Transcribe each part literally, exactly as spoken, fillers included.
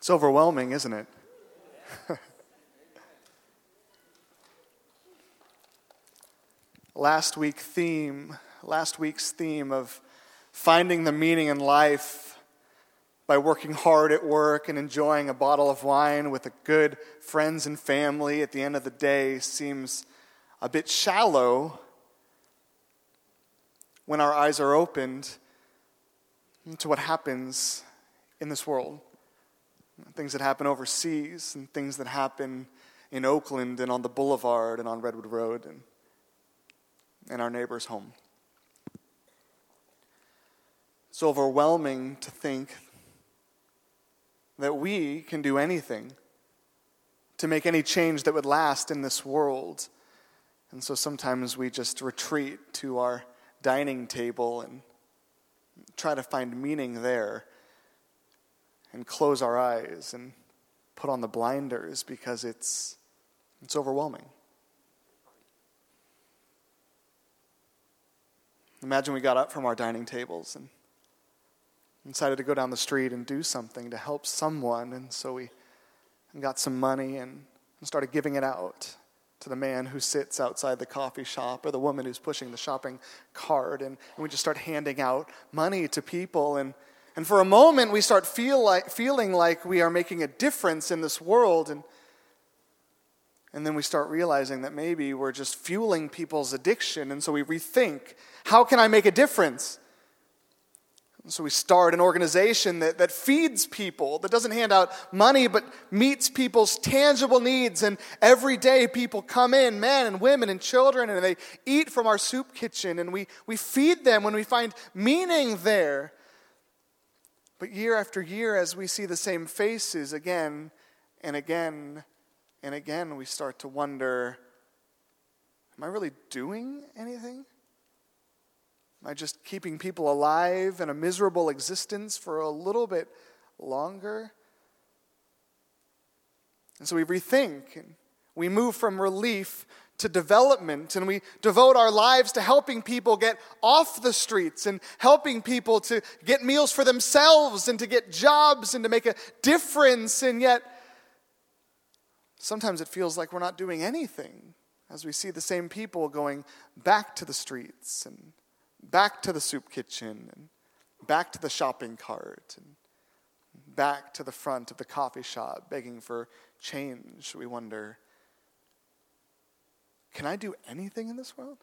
It's overwhelming, isn't it? Last week theme, last week's theme of finding the meaning in life by working hard at work and enjoying a bottle of wine with a good friends and family at the end of the day seems a bit shallow when our eyes are opened to what happens in this world. Things that happen overseas and things that happen in Oakland and on the boulevard and on Redwood Road and in our neighbor's home. It's overwhelming to think that we can do anything to make any change that would last in this world. And so sometimes we just retreat to our dining table and try to find meaning there and close our eyes and put on the blinders because it's it's overwhelming. Imagine we got up from our dining tables and decided to go down the street and do something to help someone. And so we got some money and started giving it out to the man who sits outside the coffee shop or the woman who's pushing the shopping cart. And, and we just start handing out money to people. And, and for a moment, we start feel like, feeling like we are making a difference in this world. And, And then we start realizing that maybe we're just fueling people's addiction. And so we rethink, how can I make a difference? And so we start an organization that, that feeds people, that doesn't hand out money, but meets people's tangible needs. And every day people come in, men and women and children, and they eat from our soup kitchen. And we, we feed them when we find meaning there. But year after year, as we see the same faces again and again, and again, we start to wonder, am I really doing anything? Am I just keeping people alive in a miserable existence for a little bit longer? And so we rethink, and we move from relief to development, and we devote our lives to helping people get off the streets and helping people to get meals for themselves and to get jobs and to make a difference, and yet sometimes it feels like we're not doing anything as we see the same people going back to the streets and back to the soup kitchen and back to the shopping cart and back to the front of the coffee shop begging for change. We wonder, can I do anything in this world?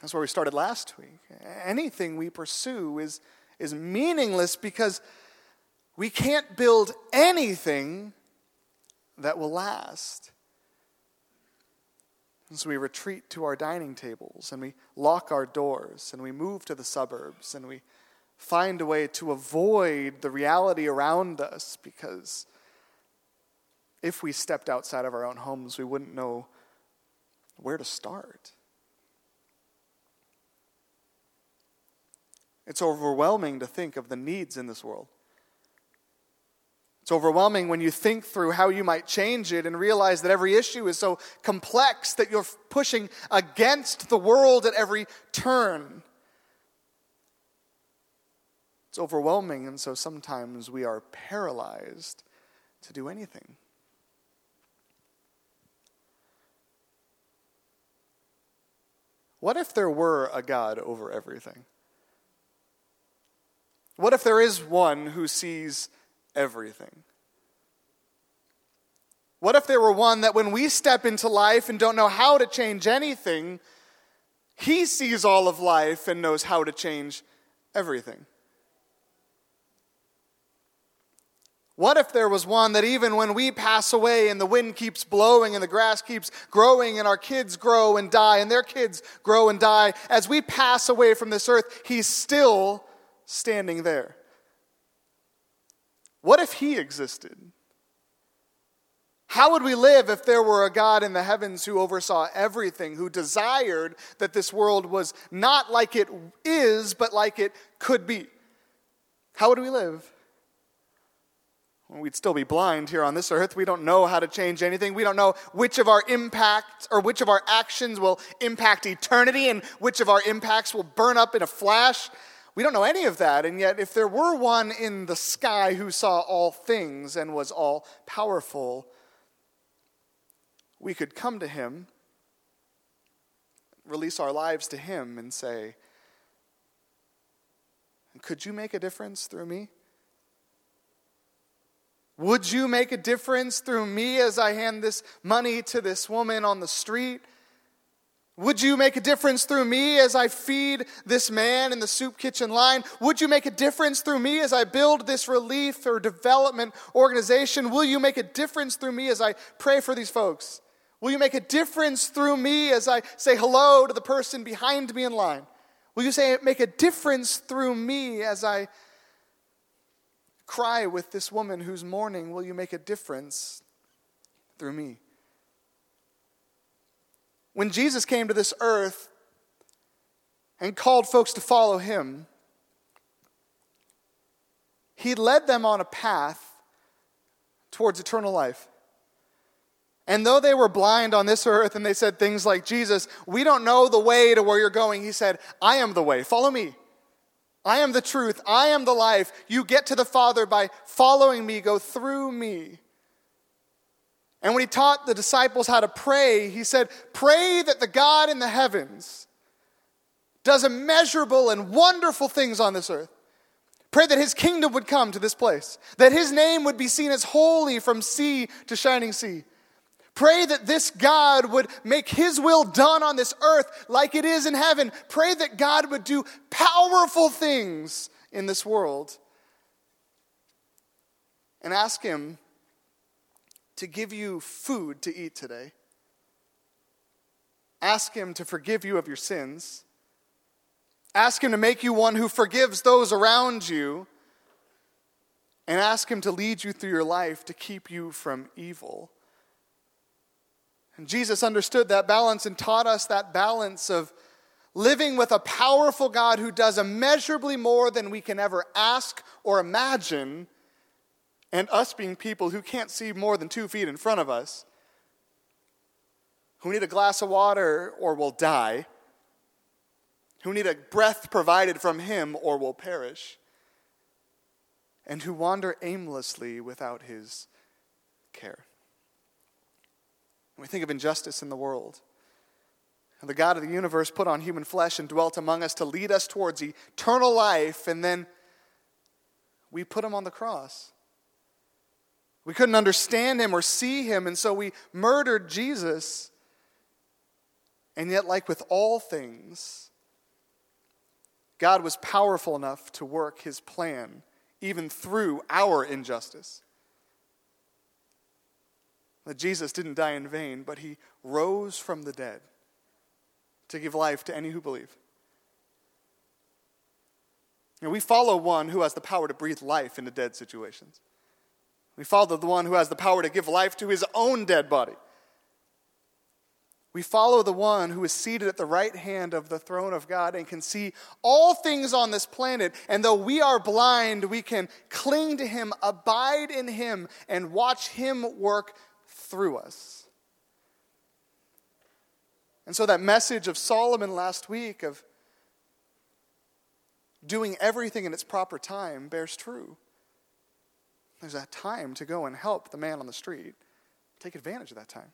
That's where we started last week. Anything we pursue is, is meaningless because we can't build anything that will last. And so we retreat to our dining tables and we lock our doors and we move to the suburbs and we find a way to avoid the reality around us because if we stepped outside of our own homes, we wouldn't know where to start. It's overwhelming to think of the needs in this world. It's overwhelming when you think through how you might change it and realize that every issue is so complex that you're pushing against the world at every turn. It's overwhelming, and so sometimes we are paralyzed to do anything. What if there were a God over everything? What if there is one who sees everything? What if there were one that when we step into life and don't know how to change anything, he sees all of life and knows how to change everything? What if there was one that even when we pass away and the wind keeps blowing and the grass keeps growing and our kids grow and die and their kids grow and die, as we pass away from this earth, he's still standing there? What if he existed? How would we live if there were a God in the heavens who oversaw everything, who desired that this world was not like it is, but like it could be? How would we live? Well, we'd still be blind here on this earth. We don't know how to change anything. We don't know which of our impacts or which of our actions will impact eternity and which of our impacts will burn up in a flash. We don't know any of that, and yet if there were one in the sky who saw all things and was all powerful, we could come to him, release our lives to him, and say, could you make a difference through me? Would you make a difference through me as I hand this money to this woman on the street? Would you make a difference through me as I feed this man in the soup kitchen line? Would you make a difference through me as I build this relief or development organization? Will you make a difference through me as I pray for these folks? Will you make a difference through me as I say hello to the person behind me in line? Will you say, make a difference through me as I cry with this woman who's mourning? Will you make a difference through me? When Jesus came to this earth and called folks to follow him, he led them on a path towards eternal life. And though they were blind on this earth and they said things like, Jesus, we don't know the way to where you're going, he said, I am the way, follow me. I am the truth, I am the life. You get to the Father by following me, go through me. And when he taught the disciples how to pray, he said, pray that the God in the heavens does immeasurable and wonderful things on this earth. Pray that his kingdom would come to this place, that his name would be seen as holy from sea to shining sea. Pray that this God would make his will done on this earth like it is in heaven. Pray that God would do powerful things in this world. And ask him to give you food to eat today. Ask him to forgive you of your sins. Ask him to make you one who forgives those around you. And ask him to lead you through your life to keep you from evil. And Jesus understood that balance and taught us that balance of living with a powerful God who does immeasurably more than we can ever ask or imagine, and us being people who can't see more than two feet in front of us, who need a glass of water or will die, who need a breath provided from him or will perish, and who wander aimlessly without his care. We think of injustice in the world. And the God of the universe put on human flesh and dwelt among us to lead us towards eternal life, and then we put him on the cross. We couldn't understand him or see him, and so we murdered Jesus. And yet, like with all things, God was powerful enough to work his plan, even through our injustice. That Jesus didn't die in vain, but he rose from the dead to give life to any who believe. And we follow one who has the power to breathe life into dead situations. We follow the one who has the power to give life to his own dead body. We follow the one who is seated at the right hand of the throne of God and can see all things on this planet. And though we are blind, we can cling to him, abide in him, and watch him work through us. And so that message of Solomon last week of doing everything in its proper time bears true. There's a time to go and help the man on the street. Take advantage of that time.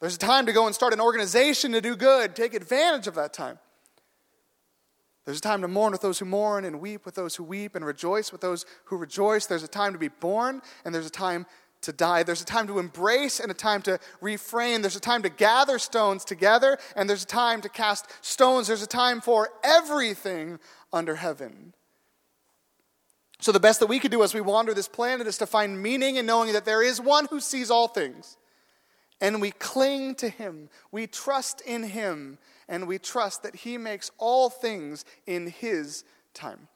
There's a time to go and start an organization to do good. Take advantage of that time. There's a time to mourn with those who mourn and weep with those who weep and rejoice with those who rejoice. There's a time to be born and there's a time to die. There's a time to embrace and a time to refrain. There's a time to gather stones together and there's a time to cast stones. There's a time for everything under heaven. So the best that we could do as we wander this planet is to find meaning in knowing that there is one who sees all things. And we cling to him, we trust in him, and we trust that he makes all things in his time.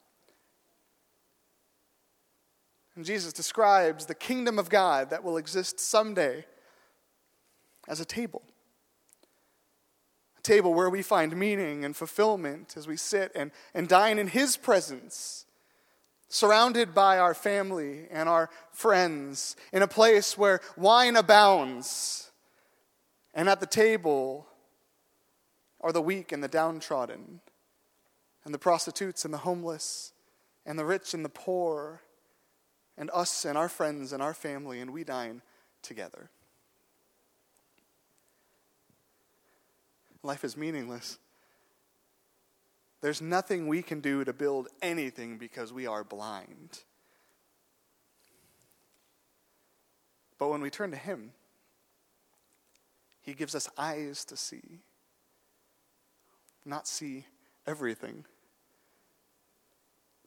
And Jesus describes the kingdom of God that will exist someday as a table. A table where we find meaning and fulfillment as we sit and, and dine in his presence, surrounded by our family and our friends, in a place where wine abounds. And at the table are the weak and the downtrodden, and the prostitutes and the homeless and the rich and the poor and us and our friends and our family, and we dine together. Life is meaningless. There's nothing we can do to build anything because we are blind. But when we turn to him, he gives us eyes to see, not see everything,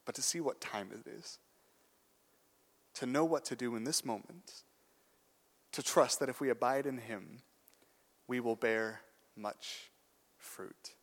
but to see what time it is, to know what to do in this moment, to trust that if we abide in him, we will bear much fruit.